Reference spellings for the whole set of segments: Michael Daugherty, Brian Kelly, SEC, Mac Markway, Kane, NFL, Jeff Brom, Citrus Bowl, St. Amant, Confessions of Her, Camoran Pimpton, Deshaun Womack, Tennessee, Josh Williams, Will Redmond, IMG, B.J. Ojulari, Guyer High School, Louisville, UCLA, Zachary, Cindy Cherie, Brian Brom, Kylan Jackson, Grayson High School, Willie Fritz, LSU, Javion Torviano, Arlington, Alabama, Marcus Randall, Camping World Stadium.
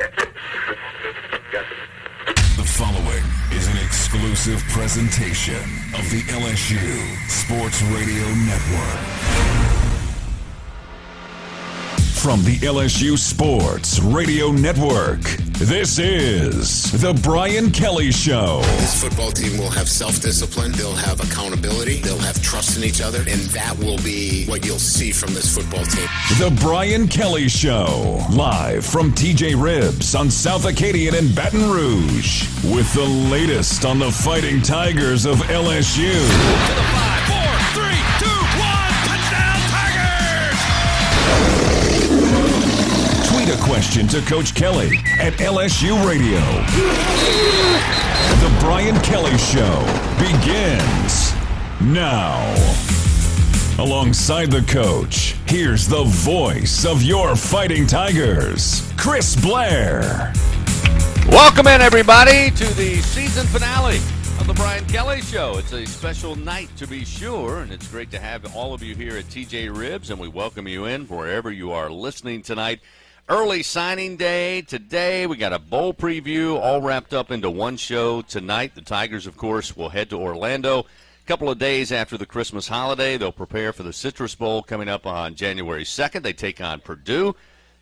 Zodiac. Gotcha. The following is an exclusive presentation of the LSU Sports Radio Network. From the LSU Sports Radio Network, this is The Brian Kelly Show. This football team will have self-discipline, they'll have accountability, they'll have trust in each other, and that will be what you'll see from this football team. The Brian Kelly Show, live from TJ Ribs on South Acadian and Baton Rouge, with the latest on the Fighting Tigers of LSU. To the 5, 4, 3, 2, 1, touchdown Tigers! A question to Coach Kelly at LSU Radio. The Brian Kelly Show begins now. Alongside the coach, here's the voice of your Fighting Tigers, Chris Blair. Welcome in, everybody, to the season finale of the Brian Kelly Show. It's a special night, to be sure, and it's great to have all of you here at TJ Ribs, and we welcome you in wherever you are listening tonight. Early signing day today. We got a bowl preview all wrapped up into one show tonight. The Tigers, of course, will head to Orlando a couple of days after the Christmas holiday. They'll prepare for the Citrus Bowl coming up on January 2nd. They take on Purdue.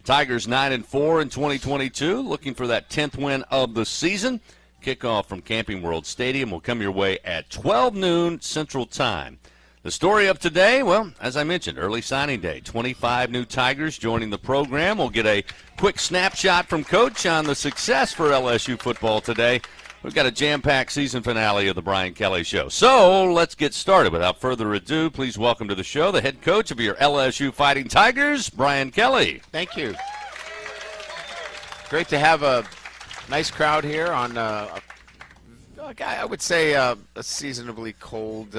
Tigers 9-4 in 2022, looking for that 10th win of the season. Kickoff from Camping World Stadium will come your way at 12 noon Central Time. The story of today, well, as I mentioned, early signing day. 25 new Tigers joining the program. We'll get a quick snapshot from Coach on the success for LSU football today. We've got a jam-packed season finale of the Brian Kelly Show. So let's get started. Without further ado, please welcome to the show the head coach of your LSU Fighting Tigers, Brian Kelly. Thank you. Great to have a nice crowd here on I would say a seasonably cold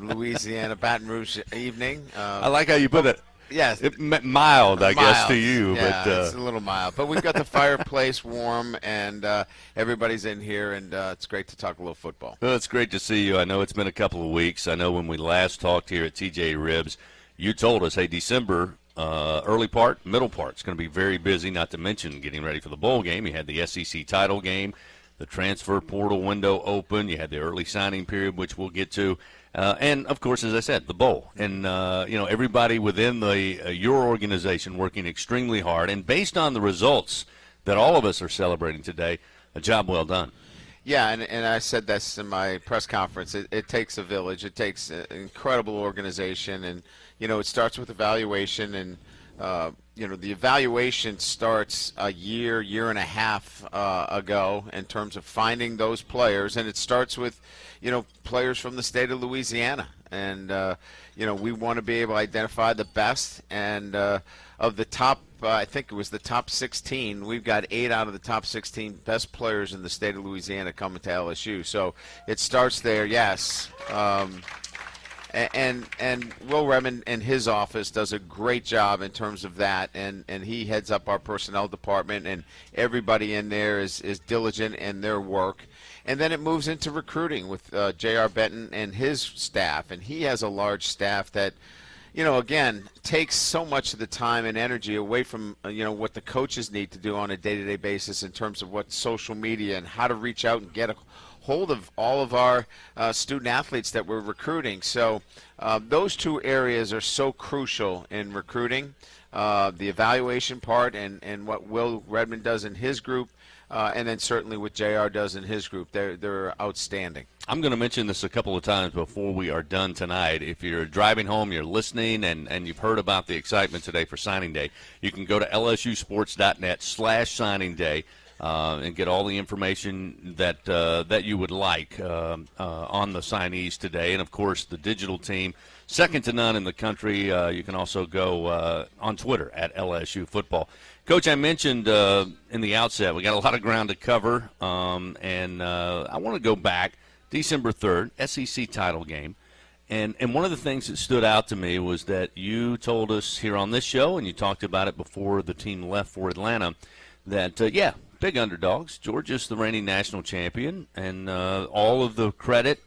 Louisiana Baton Rouge evening. I like how you put it. Yes, it meant mild, I guess, to you. Yeah, but, it's a little mild. But we've got the fireplace warm, and everybody's in here, and it's great to talk a little football. Well, it's great to see you. I know it's been a couple of weeks. I know when we last talked here at TJ Ribs, you told us, hey, December, early part, middle part, it's going to be very busy, not to mention getting ready for the bowl game. You had the SEC title game. The transfer portal window open. You had the early signing period, which we'll get to. And, of course, as I said, the bowl. And, everybody within your organization working extremely hard. And based on the results that all of us are celebrating today, a job well done. Yeah, and I said this in my press conference. It takes a village. It takes an incredible organization. And, it starts with evaluation and, the evaluation starts a year and a half ago in terms of finding those players, and it starts with, players from the state of Louisiana. And, we want to be able to identify the best, and of the top, I think it was the top 16, we've got 8 out of the top 16 best players in the state of Louisiana coming to LSU. So it starts there, yes. And Will Remen in his office does a great job in terms of that, and he heads up our personnel department, and everybody in there is diligent in their work. And then it moves into recruiting with J.R. Benton and his staff, and he has a large staff that, again, takes so much of the time and energy away from, what the coaches need to do on a day-to-day basis in terms of what social media and how to reach out and get a hold of all of our student athletes that we're recruiting. So those two areas are so crucial in recruiting, the evaluation part and what Will Redmond does in his group, and then certainly what JR does in his group. They're outstanding. I'm going to mention this a couple of times before we are done tonight. If you're driving home, you're listening, and you've heard about the excitement today for signing day, you can go to lsusports.net/signing day. And get all the information that you would like on the signees today. And, of course, the digital team, second to none in the country. You can also go on Twitter at LSU Football. Coach, I mentioned in the outset we got a lot of ground to cover, and I want to go back December 3rd, SEC title game. And one of the things that stood out to me was that you told us here on this show, and you talked about it before the team left for Atlanta, that, big underdogs. Georgia's the reigning national champion, and all of the credit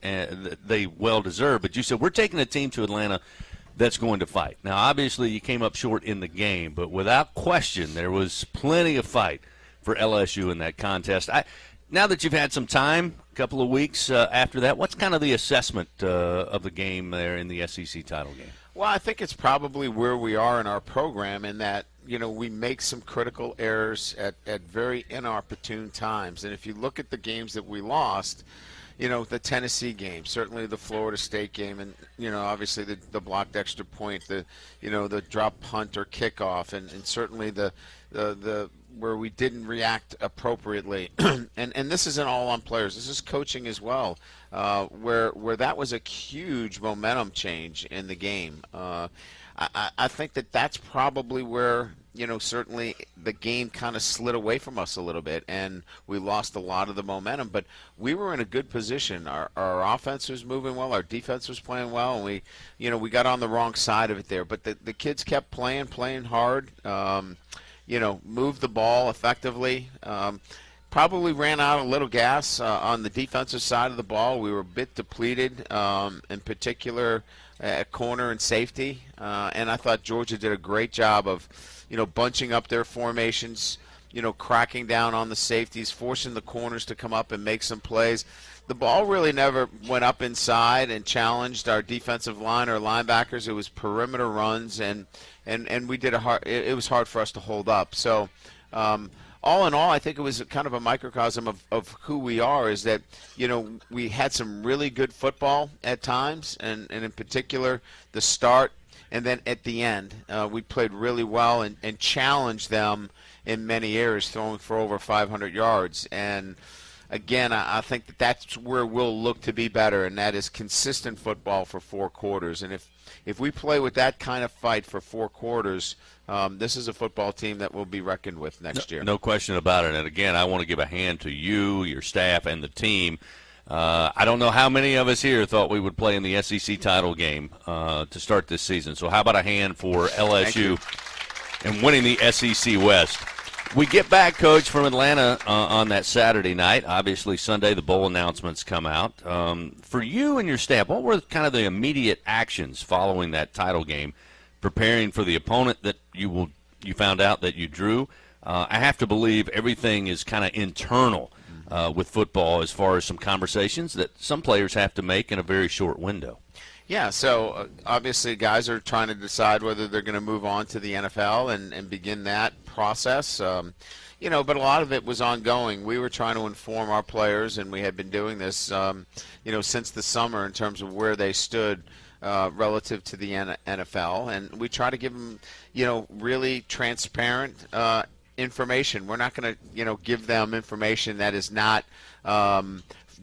they well deserve. But you said we're taking a team to Atlanta that's going to fight. Now, obviously, you came up short in the game, but without question, there was plenty of fight for LSU in that contest. Now that you've had some time, a couple of weeks after that, what's kind of the assessment of the game there in the SEC title game? Well, I think it's probably where we are in our program in that, you know, we make some critical errors at very inopportune times. And if you look at the games that we lost, you know, the Tennessee game, certainly the Florida State game, and, you know, obviously the blocked extra point, the, you know, the drop punt or kickoff, and certainly the where we didn't react appropriately. and this isn't all on players. This is coaching as well, where that was a huge momentum change in the game. I think that's probably where, you know, certainly the game kind of slid away from us a little bit, and we lost a lot of the momentum. But we were in a good position. Our offense was moving well. Our defense was playing well. And we, you know, we got on the wrong side of it there. But the kids kept playing hard, you know, moved the ball effectively. Probably ran out a little gas on the defensive side of the ball. We were a bit depleted, in particular at corner and safety. And I thought Georgia did a great job of, you know, bunching up their formations, you know, cracking down on the safeties, forcing the corners to come up and make some plays. The ball really never went up inside and challenged our defensive line or linebackers. It was perimeter runs, and we did it was hard for us to hold up. So, all in all, I think it was kind of a microcosm of who we are, is that, you know, we had some really good football at times, and in particular the start, and then at the end we played really well and challenged them in many areas, throwing for over 500 yards. And, again, I think that's where we'll look to be better, and that is consistent football for four quarters. And if we play with that kind of fight for four quarters, this is a football team that will be reckoned with next year. No question about it. And, again, I want to give a hand to you, your staff, and the team. I don't know how many of us here thought we would play in the SEC title game to start this season. So how about a hand for LSU and winning the SEC West? We get back, Coach, from Atlanta on that Saturday night. Obviously, Sunday, the bowl announcements come out. For you and your staff, what were kind of the immediate actions following that title game, preparing for the opponent that you found out that you drew? I have to believe everything is kind of internal with football, as far as some conversations that some players have to make in a very short window. Yeah, so obviously guys are trying to decide whether they're going to move on to the NFL and begin that process. You know, but a lot of it was ongoing. We were trying to inform our players, and we had been doing this, you know, since the summer in terms of where they stood relative to the NFL. And we try to give them, you know, really transparent information. We're not going to, you know, give them information that is not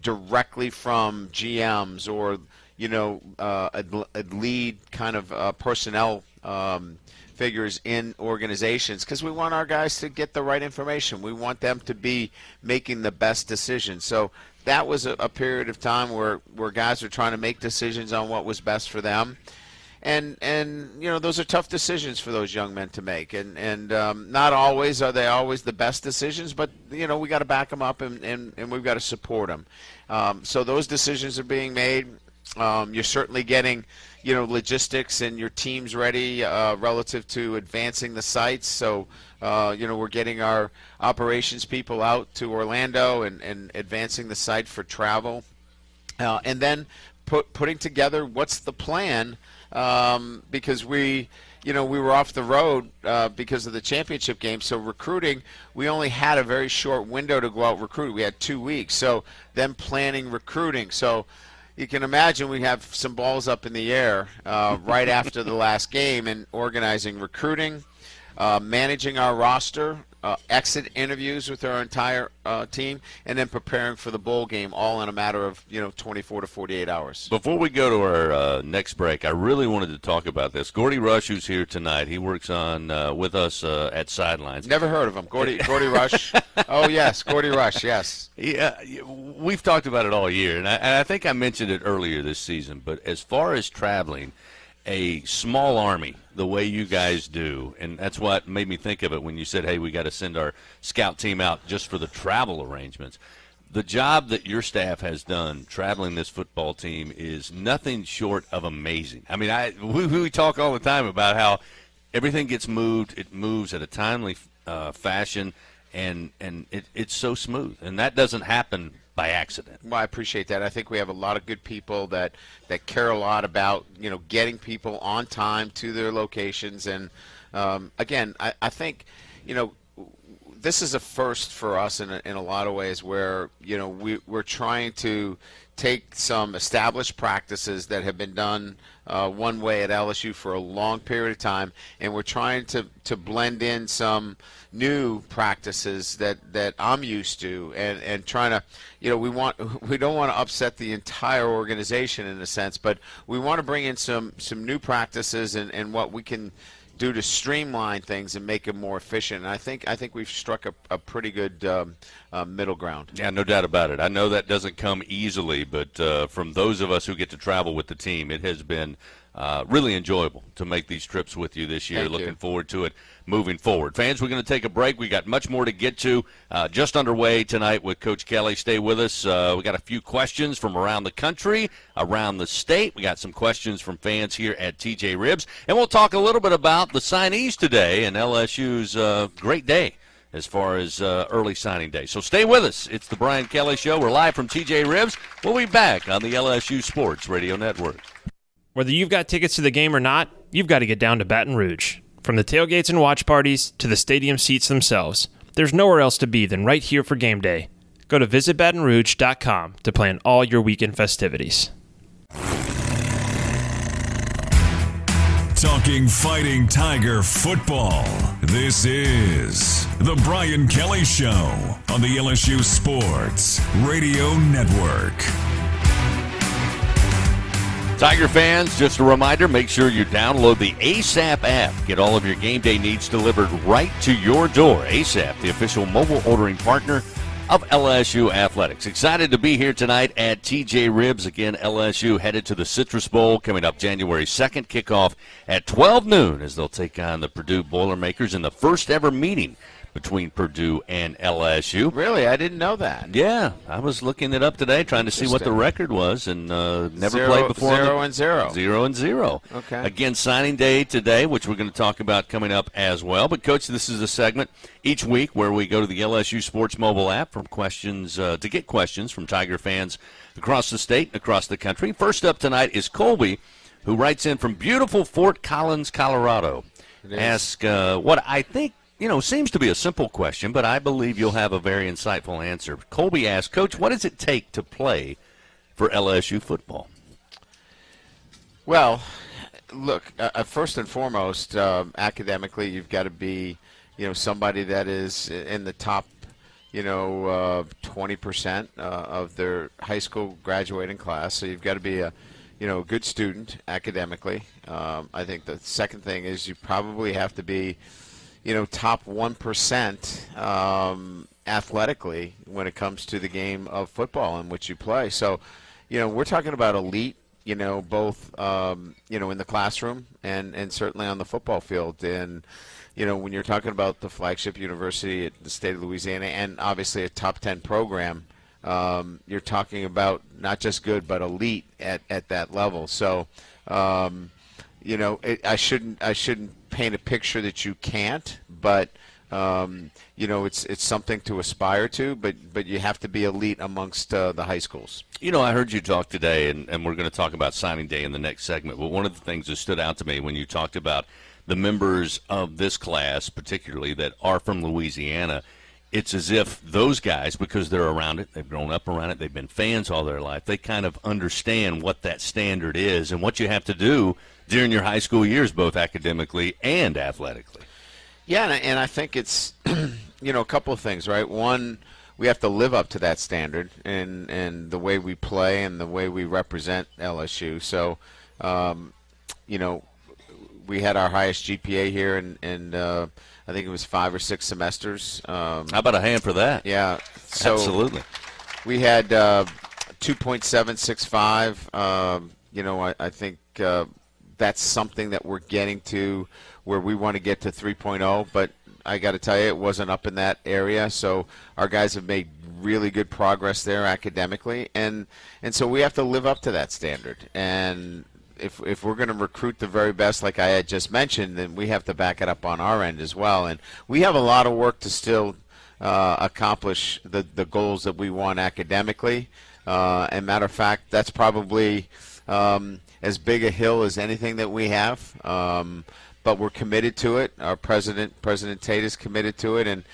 directly from GMs or – you know, a lead kind of personnel figures in organizations, because we want our guys to get the right information. We want them to be making the best decisions. So that was a period of time where guys were trying to make decisions on what was best for them. And you know, those are tough decisions for those young men to make. And not always are they always the best decisions, but, you know, we got to back them up and we've got to support them. So those decisions are being made. You're certainly getting, you know, logistics and your teams ready relative to advancing the sites. So, you know, we're getting our operations people out to Orlando and advancing the site for travel. And then putting together what's the plan, because we were off the road because of the championship game. So recruiting, we only had a very short window to go out recruit. We had 2 weeks. So then planning recruiting. So you can imagine we have some balls up in the air right after the last game, and organizing recruiting, managing our roster, exit interviews with our entire team, and then preparing for the bowl game, all in a matter of, you know, 24 to 48 hours. Before we go to our next break, I really wanted to talk about this. Gordy Rush, who's here tonight, he works on with us at Sidelines. Never heard of him. Gordy Rush. Oh, yes, Gordy Rush, yes. Yeah, we've talked about it all year, and I think I mentioned it earlier this season, but as far as traveling, a small army the way you guys do, and that's what made me think of it when you said, hey, we got to send our scout team out just for the travel arrangements. The job that your staff has done traveling this football team is nothing short of amazing. I mean, we talk all the time about how everything gets moved. It moves at a timely fashion, and it's so smooth. And that doesn't happen by accident. Well, I appreciate that. I think we have a lot of good people that care a lot about, you know, getting people on time to their locations. And, again, I think, you know, this is a first for us in a lot of ways where, you know, we're trying to take some established practices that have been done one way at LSU for a long period of time, and we're trying to blend in some new practices that I'm used to, and trying to, you know, we don't want to upset the entire organization in a sense, but we want to bring in some new practices and what we can do to streamline things and make them more efficient. And I think we've struck a pretty good middle ground. Yeah, no doubt about it. I know that doesn't come easily, but from those of us who get to travel with the team, it has been really enjoyable to make these trips with you this year. Looking forward to it moving forward. Fans, we're going to take a break. We got much more to get to. Just underway tonight with Coach Kelly. Stay with us. We got a few questions from around the country, around the state. We got some questions from fans here at TJ Ribs. And we'll talk a little bit about the signees today and LSU's great day as far as early signing day. So stay with us. It's the Brian Kelly Show. We're live from TJ Ribs. We'll be back on the LSU Sports Radio Network. Whether you've got tickets to the game or not, you've got to get down to Baton Rouge. From the tailgates and watch parties to the stadium seats themselves, there's nowhere else to be than right here for game day. Go to visitbatonrouge.com to plan all your weekend festivities. Talking Fighting Tiger football. This is the Brian Kelly Show on the LSU Sports Radio Network. Tiger fans, just a reminder, make sure you download the ASAP app. Get all of your game day needs delivered right to your door. ASAP, the official mobile ordering partner of LSU Athletics. Excited to be here tonight at TJ Ribs. Again, LSU headed to the Citrus Bowl coming up January 2nd. Kickoff at 12 noon as they'll take on the Purdue Boilermakers in the first ever meeting between Purdue and LSU. Really? I didn't know that. Yeah. I was looking it up today, trying to see what the record was, and never played before. 0-0. 0-0. Okay. Again, signing day today, which we're going to talk about coming up as well. But, Coach, this is a segment each week where we go to the LSU Sports mobile app from questions to get questions from Tiger fans across the state and across the country. First up tonight is Colby, who writes in from beautiful Fort Collins, Colorado. Asks what I think, you know, seems to be a simple question, but I believe you'll have a very insightful answer. Colby asked, Coach, what does it take to play for LSU football? Well, look, first and foremost, academically, you've got to be, you know, somebody that is in the top, you know, 20% of their high school graduating class. So you've got to be a good student academically. I think the second thing is you probably have to be, you know, top 1% athletically when it comes to the game of football in which you play. So, you know, we're talking about elite, you know, both, you know, in the classroom and certainly on the football field. And, you know, when you're talking about the flagship university at the state of Louisiana and obviously a top 10 program, you're talking about not just good but elite at that level. So, you know, I shouldn't paint a picture that you can't, but you know, it's something to aspire to, but you have to be elite amongst the high schools. You know, I heard you talk today, and we're going to talk about signing day in the next segment, but one of the things that stood out to me when you talked about the members of this class, particularly that are from Louisiana, it's as if those guys, because they're around it, they've grown up around it, they've been fans all their life, they kind of understand what that standard is and what you have to do during your high school years, both academically and athletically. Yeah, and I think it's, you know, a couple of things, right? One, we have to live up to that standard and the way we play and the way we represent LSU. So, you know, we had our highest GPA here, and I think it was 5 or 6 semesters. How about a hand for that? Yeah. So absolutely. We had 2.765. You know, I think that's something that we're getting to where we want to get to 3.0, but I got to tell you, it wasn't up in that area. So our guys have made really good progress there academically, and so we have to live up to that standard. And if we're going to recruit the very best, like I had just mentioned, then we have to back it up on our end as well. And we have a lot of work to still accomplish the goals that we want academically. And matter of fact, that's probably as big a hill as anything that we have. But we're committed to it. Our President Tate is committed to it, and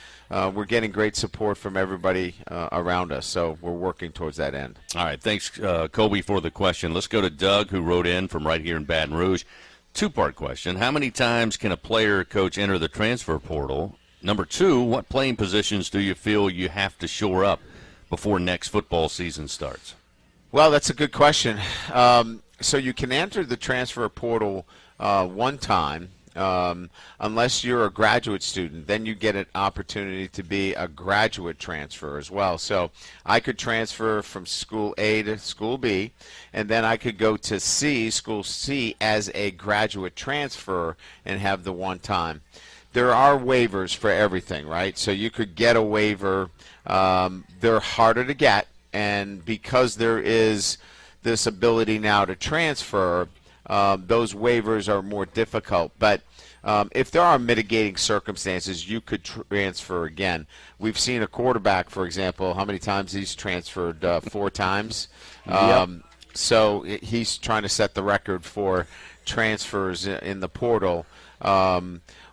we're getting great support from everybody around us. So we're working towards that end. All right. Thanks, Kobe, for the question. Let's go to Doug, who wrote in from right here in Baton Rouge. Two-part question. How many times can a player or coach enter the transfer portal? Number two, what playing positions do you feel you have to shore up before next football season starts? Well, that's a good question. So you can enter the transfer portal one time. Unless you're a graduate student, then you get an opportunity to be a graduate transfer as well. So I could transfer from school A to school B, and then I could go to school C as a graduate transfer and have the one time. There are waivers for everything, right? So you could get a waiver. They're harder to get, and because there is this ability now to transfer, those waivers are more difficult. But if there are mitigating circumstances, you could transfer again. We've seen a quarterback, for example, how many times he's transferred? 4 times. Yep. So he's trying to set the record for transfers in the portal.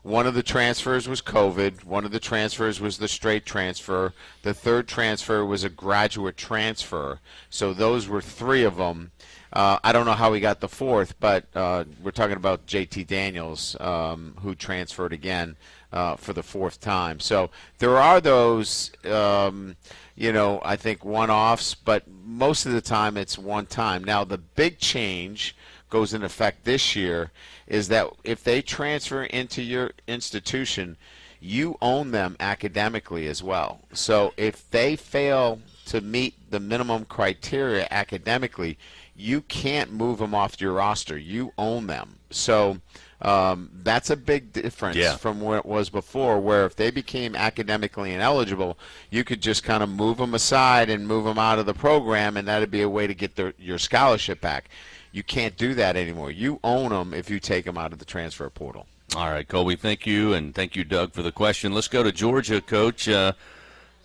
One of the transfers was COVID. One of the transfers was the straight transfer. The third transfer was a graduate transfer. So those were 3 of them. I don't know how he got the 4th, but we're talking about JT Daniels, who transferred again for the 4th time. So there are those, I think one-offs, but most of the time it's one time. Now, the big change goes in effect this year is that if they transfer into your institution, you own them academically as well. So if they fail to meet the minimum criteria academically, you can't move them off your roster. You own them. So that's a big difference from what it was before, where if they became academically ineligible, you could just kind of move them aside and move them out of the program, and that would be a way to get your scholarship back. You can't do that anymore. You own them if you take them out of the transfer portal. All right, Colby, thank you, and thank you, Doug, for the question. Let's go to Georgia, Coach.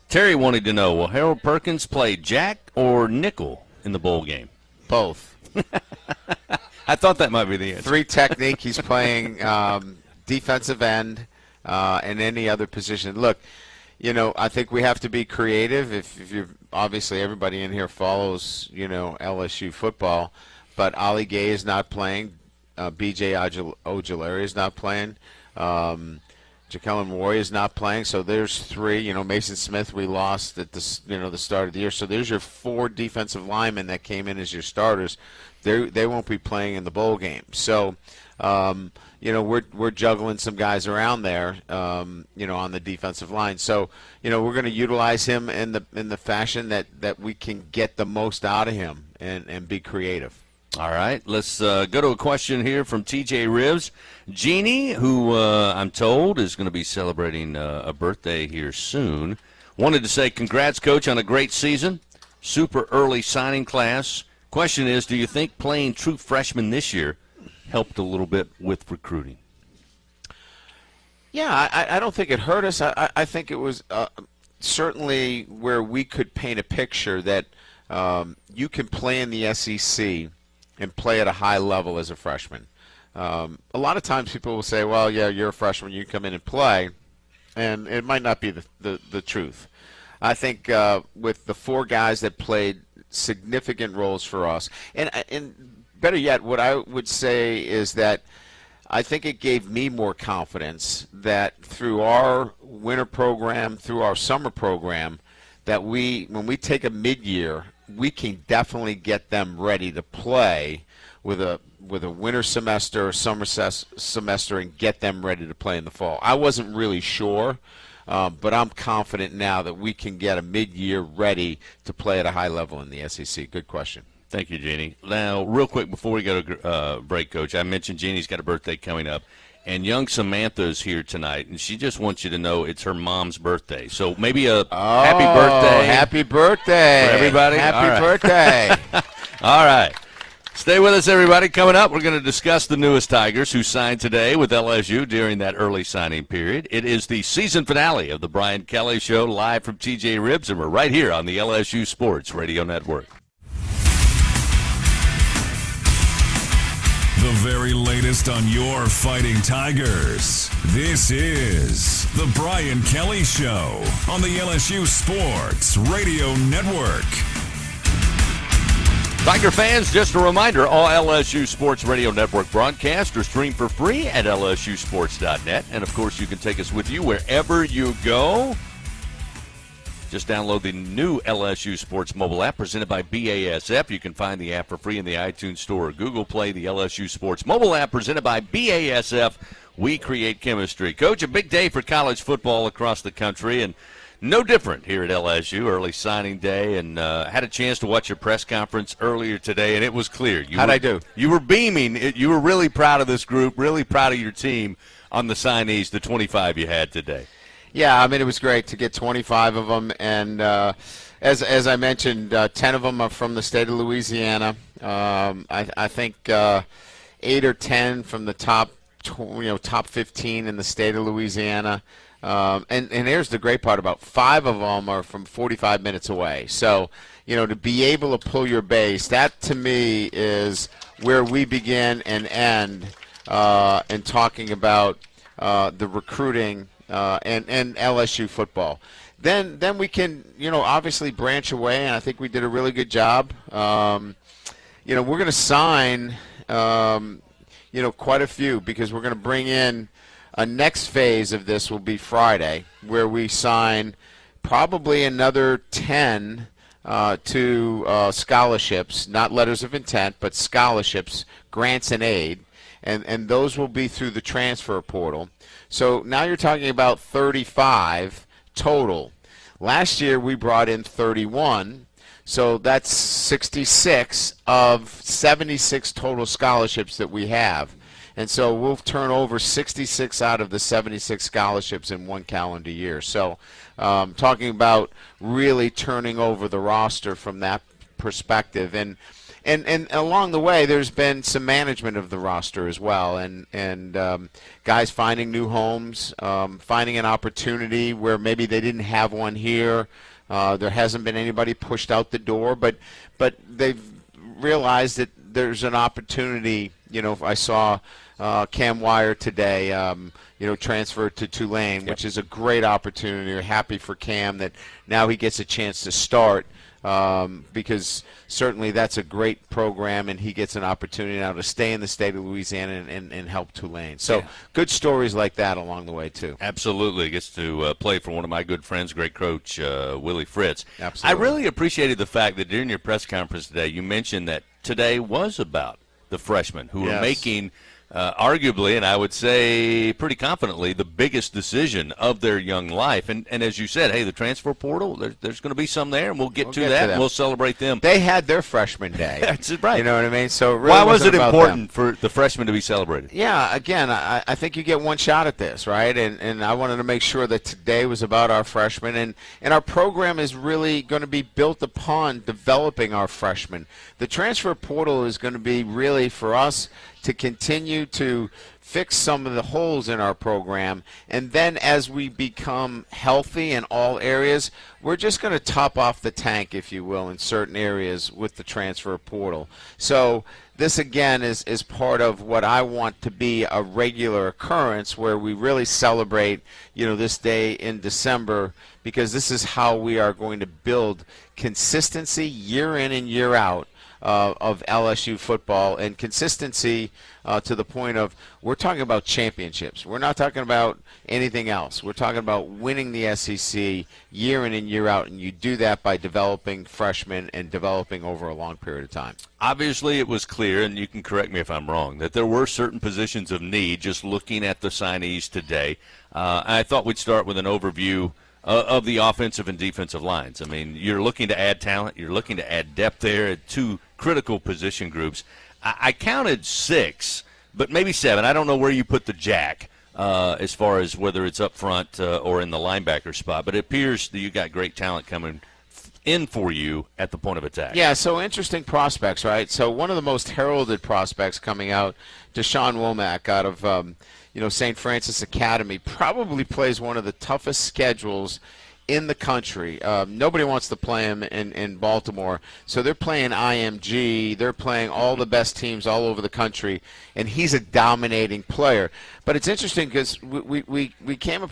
Terry wanted to know, will Harold Perkins play jack or nickel in the bowl game? Both. I thought that might be the answer. 3 technique. He's playing defensive end and any other position. Look, I think we have to be creative. If you're obviously everybody in here follows, LSU football, but Ali Gay is not playing. B.J. Ojulari is not playing. Jaqueline Moy is not playing, so there's 3. Mason Smith we lost at the start of the year, so there's your 4 defensive linemen that came in as your starters. They won't be playing in the bowl game, so we're juggling some guys around there, on the defensive line. So we're going to utilize him in the fashion that we can get the most out of him and be creative. All right, let's go to a question here from TJ Ribs. Jeannie, who I'm told is going to be celebrating a birthday here soon, wanted to say congrats, Coach, on a great season, super early signing class. Question is, do you think playing true freshmen this year helped a little bit with recruiting? Yeah, I don't think it hurt us. I think it was certainly where we could paint a picture that you can play in the SEC and play at a high level as a freshman. A lot of times people will say, well, yeah, you're a freshman, you come in and play, and it might not be the truth. I think with the 4 guys that played significant roles for us, and better yet, what I would say is that I think it gave me more confidence that through our winter program, through our summer program, that when we take a mid-year, we can definitely get them ready to play with a winter semester or summer semester and get them ready to play in the fall. I wasn't really sure, but I'm confident now that we can get a mid-year ready to play at a high level in the SEC. Good question. Thank you, Jeannie. Now, real quick before we go to break, Coach, I mentioned Jeannie's got a birthday coming up. And young Samantha's here tonight, and she just wants you to know it's her mom's birthday. So maybe a happy birthday. Happy birthday. For everybody. Happy birthday. All right. Stay with us, everybody. Coming up, we're going to discuss the newest Tigers who signed today with LSU during that early signing period. It is the season finale of the Brian Kelly Show, live from TJ Ribs, and we're right here on the LSU Sports Radio Network. The very latest on your Fighting Tigers. This is The Brian Kelly Show on the LSU Sports Radio Network. Tiger fans, just a reminder, all LSU Sports Radio Network broadcasts are streamed for free at lsusports.net. And, of course, you can take us with you wherever you go. Just download the new LSU Sports mobile app presented by BASF. You can find the app for free in the iTunes Store or Google Play. The LSU Sports mobile app presented by BASF. We create chemistry. Coach, a big day for college football across the country, and no different here at LSU. Early signing day, and had a chance to watch your press conference earlier today, and it was clear. How'd I do? You were beaming. You were really proud of this group, really proud of your team on the signees, the 25 you had today. Yeah, I mean, it was great to get 25 of them, and as I mentioned, 10 of them are from the state of Louisiana. I think 8 or 10 from the top 15 in the state of Louisiana. And here's the great part about 5 of them are from 45 minutes away. So, you know, to be able to pull your base, that to me is where we begin and end in talking about the recruiting. And LSU football. Then we can, you know, obviously branch away, and I think we did a really good job. You know, we're going to sign, you know, quite a few, because we're going to bring in a next phase of this will be Friday, where we sign probably another 10 to scholarships, not letters of intent, but scholarships, grants and aid. And those will be through the transfer portal. So now you're talking about 35 total. Last year we brought in 31, so that's 66 of 76 total scholarships that we have. And so we'll turn over 66 out of the 76 scholarships in one calendar year. So talking about really turning over the roster from that perspective. And along the way, there's been some management of the roster as well, and guys finding new homes, finding an opportunity where maybe they didn't have one here. There hasn't been anybody pushed out the door, but they've realized that there's an opportunity. You know, I saw Cam Wire today, you know, transferred to Tulane, yep, which is a great opportunity. We're happy for Cam that now he gets a chance to start. Because certainly that's a great program, and he gets an opportunity now to stay in the state of Louisiana and help Tulane. So yeah, good stories like that along the way, too. Absolutely. Gets to play for one of my good friends, great coach Willie Fritz. Absolutely. I really appreciated the fact that during your press conference today, you mentioned that today was about the freshmen who yes, are making arguably, and I would say pretty confidently, the biggest decision of their young life. And as you said, hey, the transfer portal, there's going to be some there, and we'll get to that, and we'll celebrate them. They had their freshman day. That's right. You know what I mean? So really, why was it important for the freshmen to be celebrated? Yeah, again, I think you get one shot at this, right? And I wanted to make sure that today was about our freshmen. And our program is really going to be built upon developing our freshmen. The transfer portal is going to be really, for us, to continue to fix some of the holes in our program. And then as we become healthy in all areas, we're just going to top off the tank, if you will, in certain areas with the transfer portal. So this, again, is part of what I want to be a regular occurrence, where we really celebrate, you know, this day in December, because this is how we are going to build consistency year in and year out of LSU football, and consistency to the point of, we're talking about championships. We're not talking about anything else. We're talking about winning the SEC year in and year out, and you do that by developing freshmen and developing over a long period of time. Obviously, it was clear, and you can correct me if I'm wrong, that there were certain positions of need just looking at the signees today. I thought we'd start with an overview of the offensive and defensive lines. I mean, you're looking to add talent. You're looking to add depth there at two critical position groups. I counted 6 but maybe seven. I don't know where you put the jack as far as whether it's up front or in the linebacker spot, but it appears that you got great talent coming in for you at the point of attack. Yeah, so interesting prospects, right? So one of the most heralded prospects coming out, Deshaun Womack out of St. Francis Academy, probably plays one of the toughest schedules in the country. Nobody wants to play him in Baltimore. So they're playing IMG. They're playing all the best teams all over the country, and he's a dominating player. But it's interesting because we came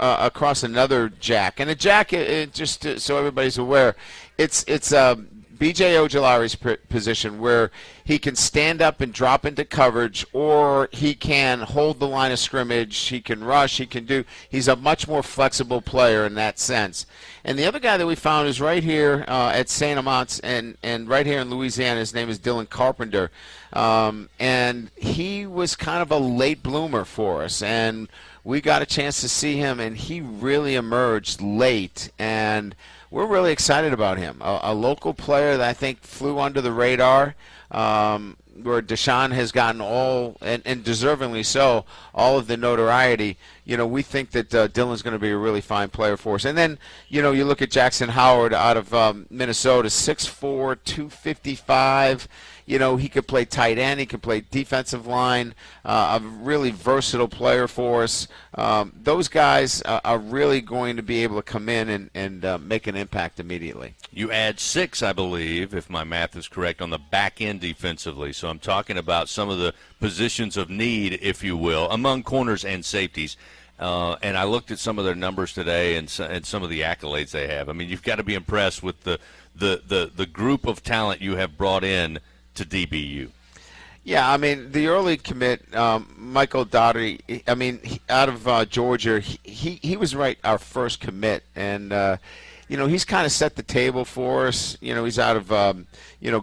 across another jack, and a jack, just so everybody's aware, it's B.J. Ojulari's position, where he can stand up and drop into coverage, or he can hold the line of scrimmage, he can rush, he can do. He's a much more flexible player in that sense. And the other guy that we found is right here at St. Amant's and right here in Louisiana. His name is Dylan Carpenter. And he was kind of a late bloomer for us. And we got a chance to see him, and he really emerged late. And we're really excited about him, a local player that I think flew under the radar, where Deshaun has gotten all, and deservingly so, all of the notoriety. You know, we think that Dylan's going to be a really fine player for us. And then, you know, you look at Jackson Howard out of Minnesota, 6'4", 255. You know, he could play tight end. He could play defensive line. A really versatile player for us. Those guys are really going to be able to come in and make an impact immediately. You add six, I believe, if my math is correct, on the back end defensively. So I'm talking about some of the positions of need, if you will, among corners and safeties. And I looked at some of their numbers today and some of the accolades they have. I mean, you've got to be impressed with the group of talent you have brought in to DBU. Yeah, I mean, the early commit, Michael Daugherty, I mean, out of Georgia, he was right, our first commit. And, you know, he's kind of set the table for us. You know, he's out of,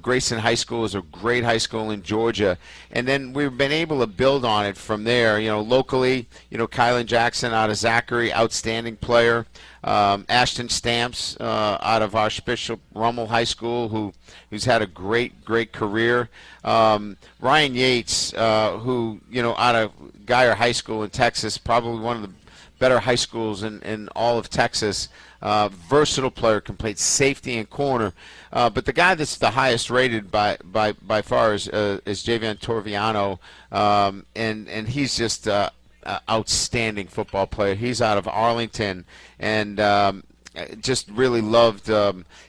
Grayson High School, is a great high school in Georgia. And then we've been able to build on it from there. You know, locally, you know, Kylan Jackson out of Zachary, outstanding player. Ashton Stamps out of Archbishop Rummel High School, who's had a great career. Ryan Yates, who, you know, out of Guyer High School in Texas, probably one of the better high schools in all of Texas. Versatile player, can play safety and corner. But the guy that's the highest rated by far is Javion Torviano, and he's just outstanding football player. He's out of Arlington, and just really loved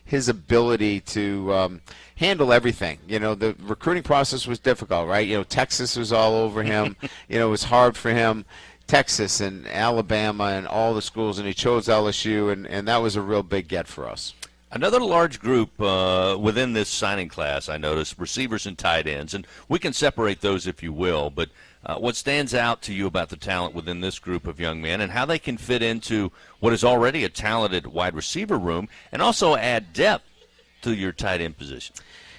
his ability to handle everything. You know, the recruiting process was difficult, right? You know, Texas was all over him. You know, it was hard for him. Texas and Alabama and all the schools, and he chose LSU, and that was a real big get for us. Another large group within this signing class, I noticed, receivers and tight ends, and we can separate those if you will, but what stands out to you about the talent within this group of young men and how they can fit into what is already a talented wide receiver room, and also add depth to your tight end position?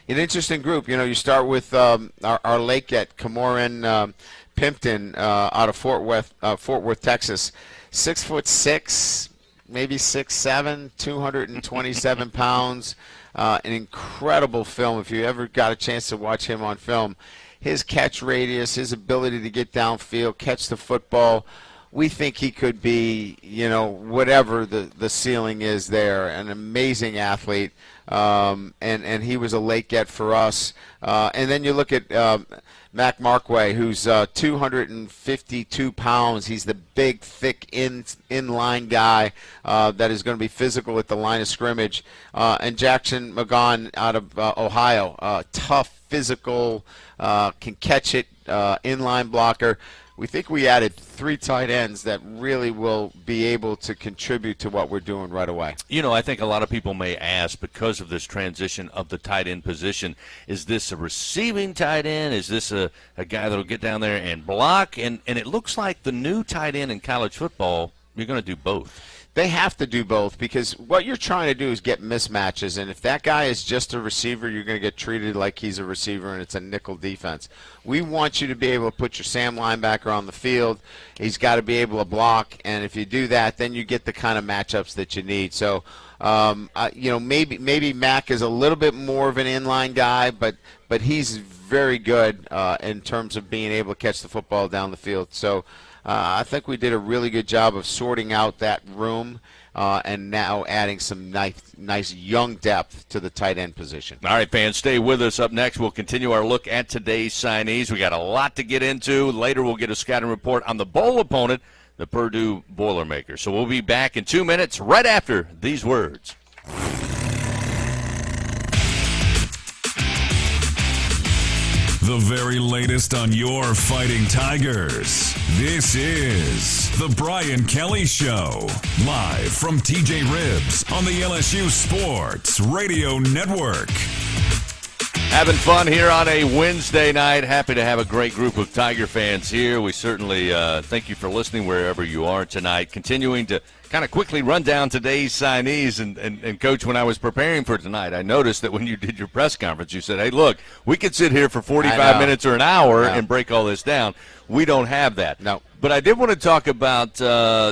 An interesting group. You know, you start with our Lakeette, Camoran Pimpton out of Fort Worth, Texas, 6'6", maybe 6'7", 227 pounds, an incredible film. If you ever got a chance to watch him on film, his catch radius, his ability to get downfield, catch the football, we think he could be, you know, whatever the ceiling is there, an amazing athlete, and he was a late get for us. And then you look at Mac Markway, who's 252 pounds. He's the big, thick, in-line guy that is going to be physical at the line of scrimmage. And Jackson McGon out of Ohio, tough, physical, can catch it, in-line blocker. We think we added three tight ends that really will be able to contribute to what we're doing right away. You know, I think a lot of people may ask, because of this transition of the tight end position, is this a receiving tight end? Is this a guy that will get down there and block? And it looks like the new tight end in college football, you're going to do both. They have to do both, because what you're trying to do is get mismatches, and if that guy is just a receiver, you're going to get treated like he's a receiver and it's a nickel defense. We want you to be able to put your Sam linebacker on the field. He's got to be able to block, and if you do that, then you get the kind of matchups that you need. So, maybe Mack is a little bit more of an inline guy, but he's very good in terms of being able to catch the football down the field. So, I think we did a really good job of sorting out that room and now adding some nice young depth to the tight end position. All right, fans, stay with us. Up next, we'll continue our look at today's signees. We got a lot to get into. Later, we'll get a scouting report on the bowl opponent, the Purdue Boilermakers. So we'll be back in 2 minutes right after these words. The very latest on your Fighting Tigers. This is The Brian Kelly Show, live from TJ Ribs on the LSU Sports Radio Network. Having fun here on a Wednesday night. Happy to have a great group of Tiger fans here. We certainly thank you for listening wherever you are tonight. Continuing to kind of quickly run down today's signees, and Coach, when I was preparing for tonight, I noticed that when you did your press conference, you said, hey, look, we could sit here for 45 minutes or an hour and break all this down. We don't have that. No. But I did want to talk about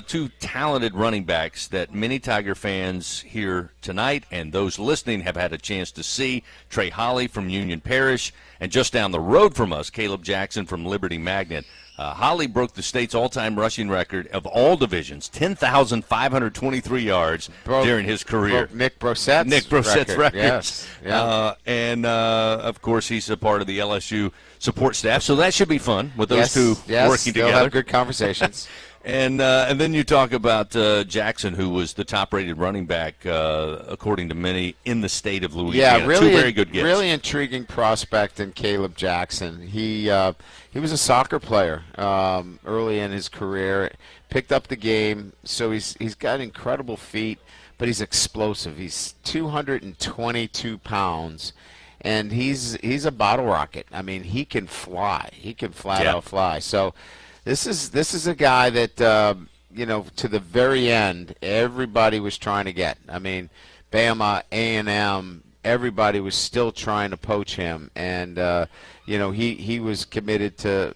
two talented running backs that many Tiger fans here tonight and those listening have had a chance to see. Trey Holley from Union Parish, and just down the road from us, Caleb Jackson from Liberty Magnet. Holley broke the state's all-time rushing record of all divisions, 10,523 yards during his career. Nick Brissett's record. Yes. Yeah. Of course, he's a part of the LSU support staff, so that should be fun with those two working together. They'll have good conversations. And then you talk about Jackson, who was the top-rated running back, according to many, in the state of Louisiana. Yeah, really, two very good gets. Really intriguing prospect in Caleb Jackson. He was a soccer player early in his career, picked up the game, so he's got incredible feet, but he's explosive. He's 222 pounds. And he's a bottle rocket. I mean, he can fly. He can flat out fly. So this is a guy that to the very end everybody was trying to get. I mean, Bama, A&M, everybody was still trying to poach him. And he was committed to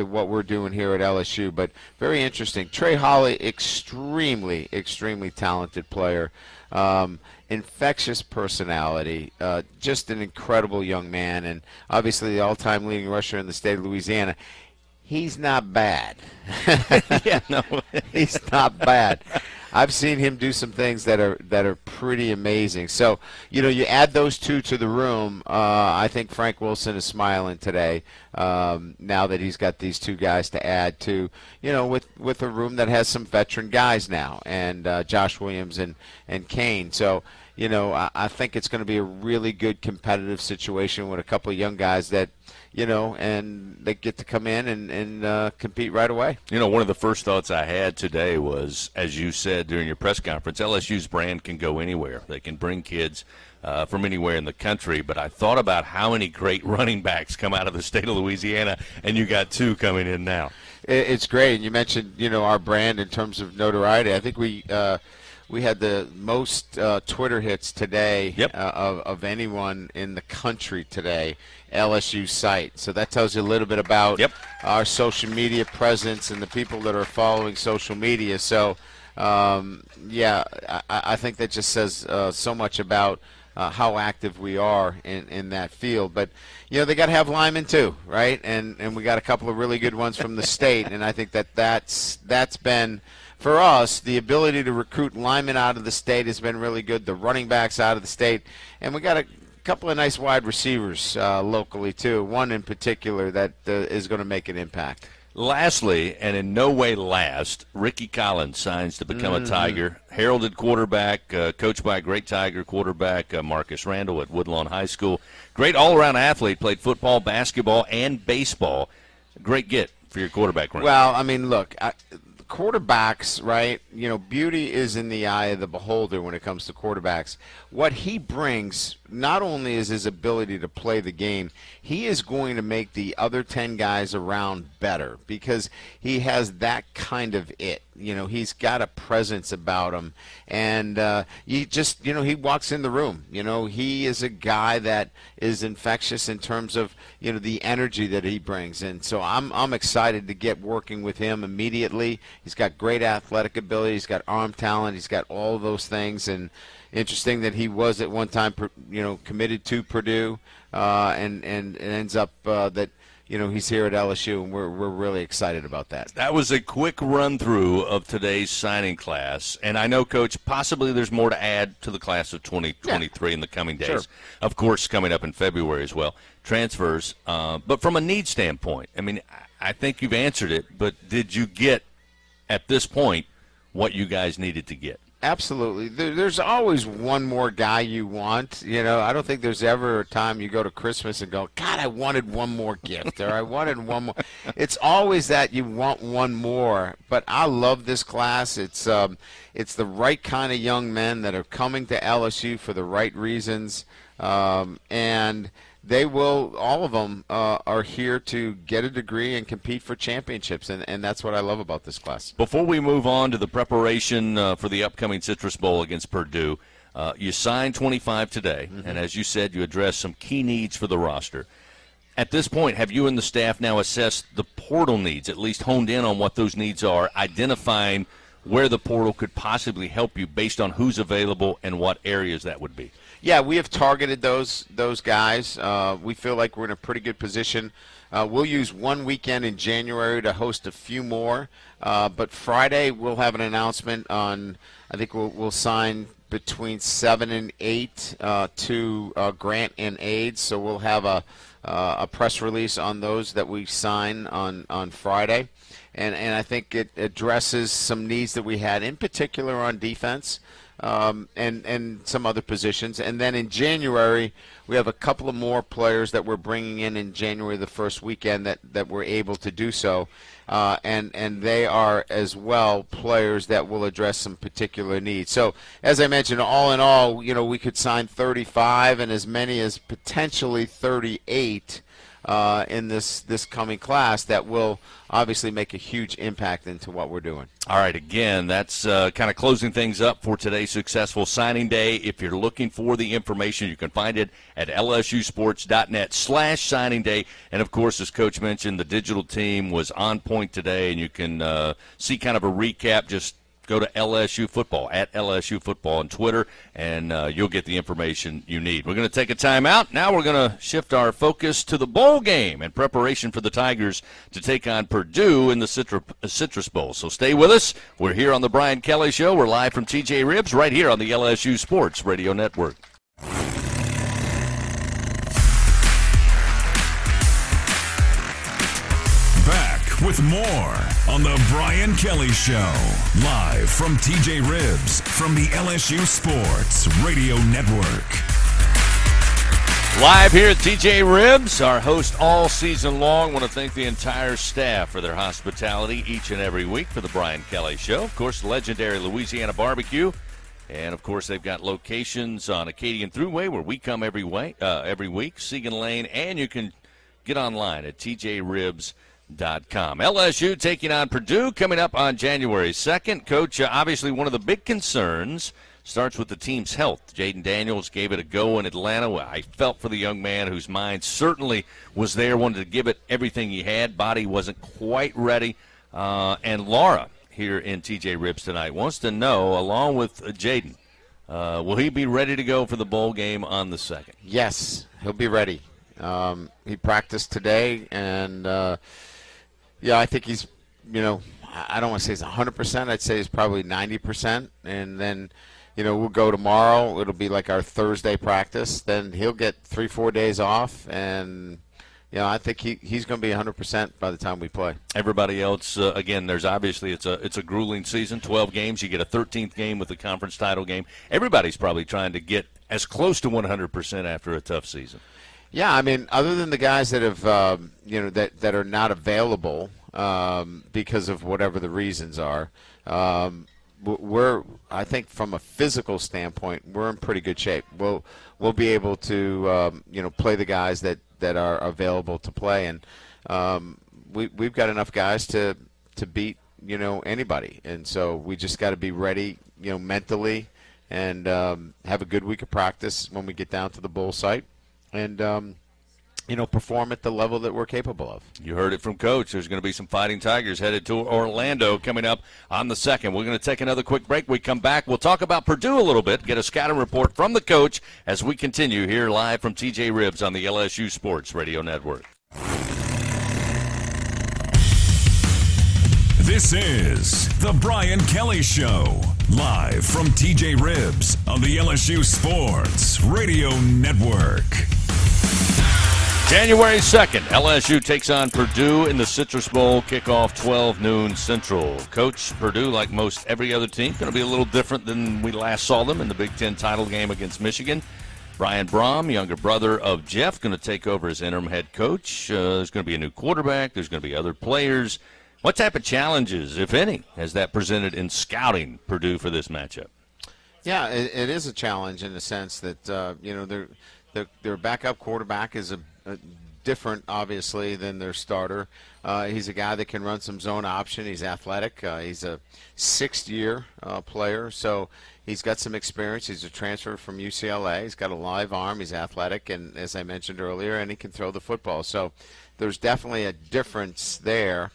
what we're doing here at LSU. But very interesting. Trey Holley, extremely, extremely talented player. Infectious personality, just an incredible young man, and obviously the all-time leading rusher in the state of Louisiana. He's not bad. He's not bad. I've seen him do some things that are pretty amazing. So, you add those two to the room, I think Frank Wilson is smiling today now that he's got these two guys to add to, with a room that has some veteran guys now, and Josh Williams and Kane. So, I think it's going to be a really good competitive situation with a couple of young guys that, and they get to come in and compete right away. One of the first thoughts I had today was, as you said during your press conference, LSU's brand can go anywhere. They can bring kids from anywhere in the country. But I thought about how many great running backs come out of the state of Louisiana, and you got two coming in now. It's great. And you mentioned, our brand in terms of notoriety. I think we had the most Twitter hits today of anyone in the country today, LSU site. So that tells you a little bit about our social media presence and the people that are following social media. So, I think that just says so much about how active we are in that field. But, they got to have linemen too, right? And we got a couple of really good ones from the state, and I think that's been – for us, the ability to recruit linemen out of the state has been really good, the running backs out of the state. And we got a couple of nice wide receivers locally, too, one in particular that is going to make an impact. Lastly, and in no way last, Ricky Collins signs to become a Tiger. Heralded quarterback, coached by a great Tiger quarterback, Marcus Randall at Woodlawn High School. Great all-around athlete, played football, basketball, and baseball. Great get for your quarterback round. Well, I mean, look, quarterbacks, right? Beauty is in the eye of the beholder when it comes to quarterbacks. What he brings not only is his ability to play the game, he is going to make the other 10 guys around better because he has that kind of it. you know, he's got a presence about him. And he just, he walks in the room. He is a guy that is infectious in terms of, the energy that he brings. And so I'm excited to get working with him immediately. He's got great athletic ability. He's got arm talent. He's got all those things. And interesting that he was at one time, committed to Purdue and ends up that – he's here at LSU, and we're really excited about that. That was a quick run-through of today's signing class. And I know, Coach, possibly there's more to add to the class of 2023 in the coming days. Sure. Of course, coming up in February as well, transfers. But from a need standpoint, I mean, I think you've answered it, but did you get, at this point, what you guys needed to get? Absolutely. There's always one more guy you want. I don't think there's ever a time you go to Christmas and go, God, I wanted one more gift, or I wanted one more. It's always that you want one more. But I love this class. It's the right kind of young men that are coming to LSU for the right reasons. And they will, all of them, are here to get a degree and compete for championships, and that's what I love about this class. Before we move on to the preparation for the upcoming Citrus Bowl against Purdue, you signed 25 today, and as you said, you addressed some key needs for the roster. At this point, have you and the staff now assessed the portal needs, at least honed in on what those needs are, identifying where the portal could possibly help you based on who's available and what areas that would be? Yeah, we have targeted those guys. We feel like we're in a pretty good position. We'll use one weekend in January to host a few more, but Friday we'll have an announcement on, I think we'll sign between 7 and 8 to Grant and Aid, so we'll have a press release on those that we sign on Friday. And I think it addresses some needs that we had, in particular on defense. And some other positions. And then in January, we have a couple of more players that we're bringing in January, the first weekend that we're able to do so. And they are as well players that will address some particular needs. So as I mentioned, all in all, we could sign 35 and as many as potentially 38 in this coming class that will obviously make a huge impact into what we're doing. All right, again, that's kind of closing things up for today's successful signing day. If you're looking for the information, you can find it at lsusports.net/signing day. And, of course, as Coach mentioned, the digital team was on point today, and you can see kind of a recap. Just go to LSU Football, at LSU Football on Twitter, and you'll get the information you need. We're going to take a timeout. Now we're going to shift our focus to the bowl game and preparation for the Tigers to take on Purdue in the Citrus Bowl. So stay with us. We're here on The Brian Kelly Show. We're live from TJ Ribs right here on the LSU Sports Radio Network. With more on The Brian Kelly Show, live from TJ Ribs, from the LSU Sports Radio Network. Live here at TJ Ribs, our host all season long. I want to thank the entire staff for their hospitality each and every week for The Brian Kelly Show. Of course, legendary Louisiana barbecue. And, of course, they've got locations on Acadian Thruway where we come every week, Segan Lane, and you can get online at tjribs.com. LSU taking on Purdue coming up on January 2nd. Coach, obviously one of the big concerns starts with the team's health. Jaden Daniels gave it a go in Atlanta. I felt for the young man whose mind certainly was there, wanted to give it everything he had. Body wasn't quite ready. And Laura here in TJ Ribs tonight wants to know, along with Jaden, will he be ready to go for the bowl game on the 2nd? Yes, he'll be ready. He practiced today, and yeah, I think he's, I don't want to say he's 100%. I'd say he's probably 90%. And then, we'll go tomorrow. It'll be like our Thursday practice. Then he'll get 3-4 days off. And, I think he's going to be 100% by the time we play. Everybody else, again, there's obviously it's a grueling season, 12 games. You get a 13th game with the conference title game. Everybody's probably trying to get as close to 100% after a tough season. Yeah, I mean, other than the guys that have, that are not available because of whatever the reasons are, I think from a physical standpoint, we're in pretty good shape. We'll be able to, play the guys that are available to play, and we've got enough guys to beat you know, anybody. And so we just got to be ready, you know, mentally, and have a good week of practice when we get down to the bowl site, and you know, perform at the level that we're capable of. You heard it from Coach. There's going to be some Fighting Tigers headed to Orlando coming up on the 2nd. We're going to take another quick break. We come back, we'll talk about Purdue a little bit, get a scouting report from the coach as we continue here live from TJ Ribbs on the LSU Sports Radio Network. This is The Brian Kelly Show, live from TJ Ribbs on the LSU Sports Radio Network. January 2nd, LSU takes on Purdue in the Citrus Bowl, kickoff 12 noon Central. Coach, Purdue, like most every other team, going to be a little different than we last saw them in the Big Ten title game against Michigan. Brian Brom, younger brother of Jeff, going to take over as interim head coach. There's going to be a new quarterback. There's going to be other players. What type of challenges, if any, has that presented in scouting Purdue for this matchup? Yeah, it is a challenge in the sense that, you know, their backup quarterback is a different, obviously, than their starter. He's a guy that can run some zone option. He's athletic. He's a sixth-year player, so he's got some experience. He's a transfer from UCLA. He's got a live arm. He's athletic, and as I mentioned earlier, and he can throw the football. So there's definitely a difference there.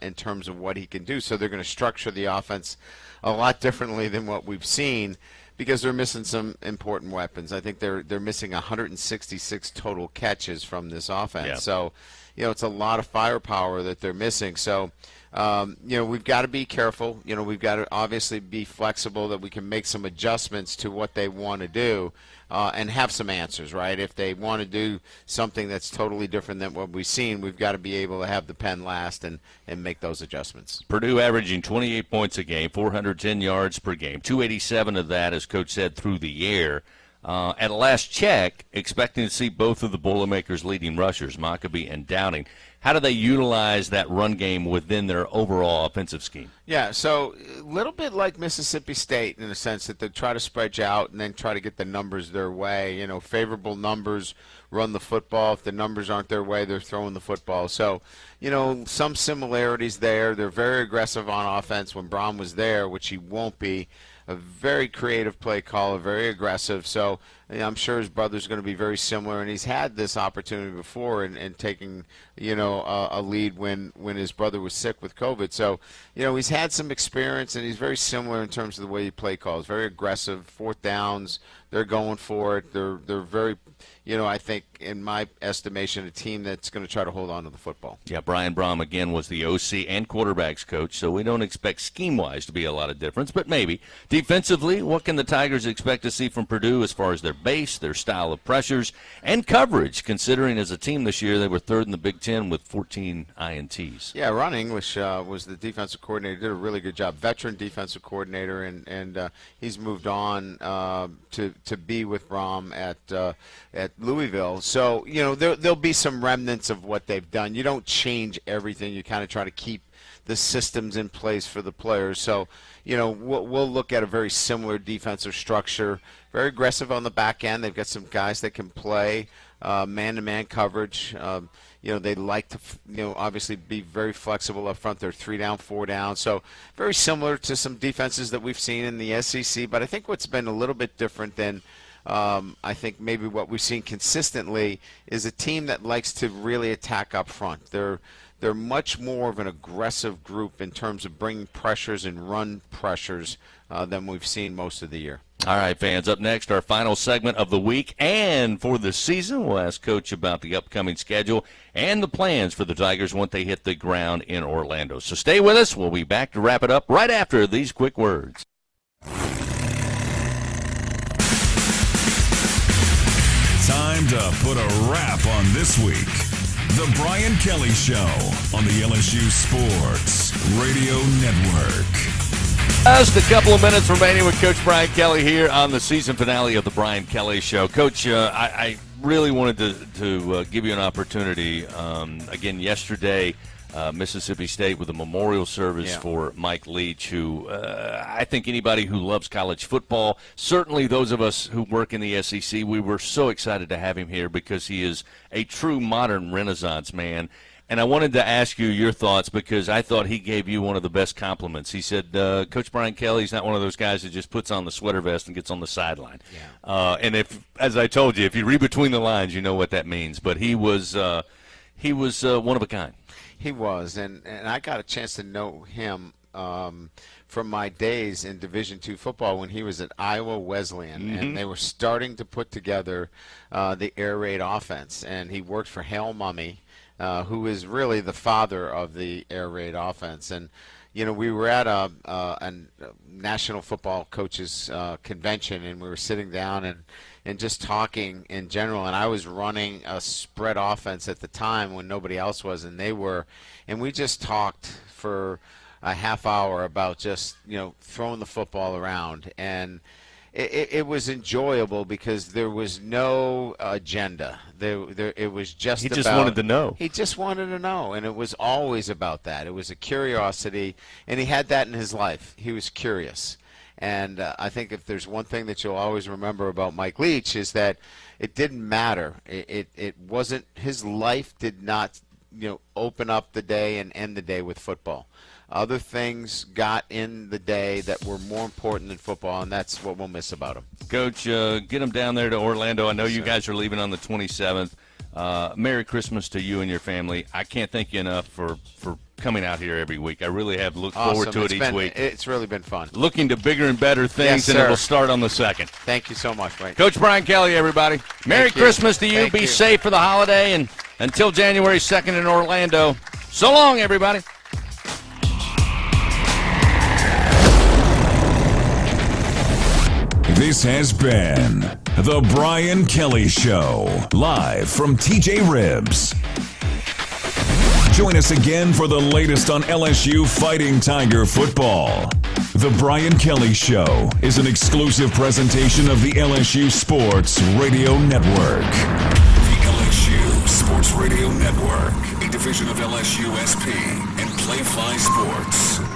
In terms of what he can do. So they're going to structure the offense a lot differently than what we've seen because they're missing some important weapons. I think they're missing 166 total catches from this offense. Yeah. So, you know, it's a lot of firepower that they're missing. So, you know, we've got to be careful. You know, we've got to obviously be flexible that we can make some adjustments to what they want to do and have some answers, right? If they want to do something that's totally different than what we've seen, we've got to be able to have the pen last and make those adjustments. Purdue averaging 28 points a game, 410 yards per game, 287 of that, as Coach said, through the air. At last check, expecting to see both of the Boilermakers' leading rushers, Maccabee and Downing. How do they utilize that run game within their overall offensive scheme? Yeah, so a little bit like Mississippi State in the sense that they try to spread you out and then try to get the numbers their way. You know, favorable numbers run the football. If the numbers aren't their way, they're throwing the football. So, you know, some similarities there. They're very aggressive on offense when Brom was there, which he won't be. A very creative play caller, very aggressive. So you know, I'm sure his brother's going to be very similar, and he's had this opportunity before in taking, you know, a lead when his brother was sick with COVID. So, you know, he's had some experience, and he's very similar in terms of the way he play calls. Very aggressive, fourth downs. They're going for it. They're very, you know, I think in my estimation, a team that's going to try to hold on to the football. Yeah, Brian Brom, again, was the OC and quarterbacks coach, so we don't expect scheme-wise to be a lot of difference, but maybe. Defensively, what can the Tigers expect to see from Purdue as far as their base, their style of pressures, and coverage, considering as a team this year they were third in the Big Ten with 14 INTs? Yeah, Ron English was the defensive coordinator, did a really good job, veteran defensive coordinator, and he's moved on to be with Brom at Louisville. So, you know, there'll be some remnants of what they've done. You don't change everything. You kind of try to keep the systems in place for the players. So, you know, we'll look at a very similar defensive structure. Very aggressive on the back end. They've got some guys that can play man-to-man coverage. You know, they like to, you know, obviously be very flexible up front. They're 3-down, 4-down. So very similar to some defenses that we've seen in the SEC. But I think what's been a little bit different than I think maybe what we've seen consistently is a team that likes to really attack up front. They're much more of an aggressive group in terms of bringing pressures and run pressures than we've seen most of the year. All right, fans, up next, our final segment of the week and for the season. We'll ask Coach about the upcoming schedule and the plans for the Tigers once they hit the ground in Orlando. So stay with us. We'll be back to wrap it up right after these quick words. Time to put a wrap on this week. The Brian Kelly Show on the LSU Sports Radio Network. Just a couple of minutes remaining with Coach Brian Kelly here on the season finale of the Brian Kelly Show. Coach, I really wanted to give you an opportunity. Again, yesterday, Mississippi State with a memorial service for Mike Leach, who I think anybody who loves college football, certainly those of us who work in the SEC, we were so excited to have him here because he is a true modern Renaissance man. And I wanted to ask you your thoughts because I thought he gave you one of the best compliments. He said, Coach Brian Kelly's not one of those guys that just puts on the sweater vest and gets on the sideline. Yeah. And if, as I told you, if you read between the lines, you know what that means. But he was one of a kind. He was, and I got a chance to know him from my days in Division II football when he was at Iowa Wesleyan, and they were starting to put together the air raid offense. And he worked for Hail Mummy, who is really the father of the air raid offense. And, you know, we were at a National Football Coaches Convention, and we were sitting down and just talking in general, and I was running a spread offense at the time when nobody else was, and they were. And we just talked for a half hour about just, you know, throwing the football around. And it was enjoyable because there was no agenda. It was just about – He just wanted to know. He just wanted to know, and it was always about that. It was a curiosity, and he had that in his life. He was curious. And I think if there's one thing that you'll always remember about Mike Leach is that it didn't matter. It wasn't – his life did not, you know, open up the day and end the day with football. Other things got in the day that were more important than football, and that's what we'll miss about him. Coach, get him down there to Orlando. I know you guys are leaving on the 27th. Merry Christmas to you and your family. I can't thank you enough for coming out here every week. I really have looked forward to it each week. It's really been fun. Looking to bigger and better things, and it'll start on the 2nd. Thank you so much, Mike. Coach Brian Kelly, everybody. Merry Christmas to you. Be safe for the holiday, and until January 2nd in Orlando. So long, everybody. This has been The Brian Kelly Show, live from TJ Ribs. Join us again for the latest on LSU Fighting Tiger football. The Brian Kelly Show is an exclusive presentation of the LSU Sports Radio Network. The LSU Sports Radio Network, a division of LSU SP and Playfly Sports.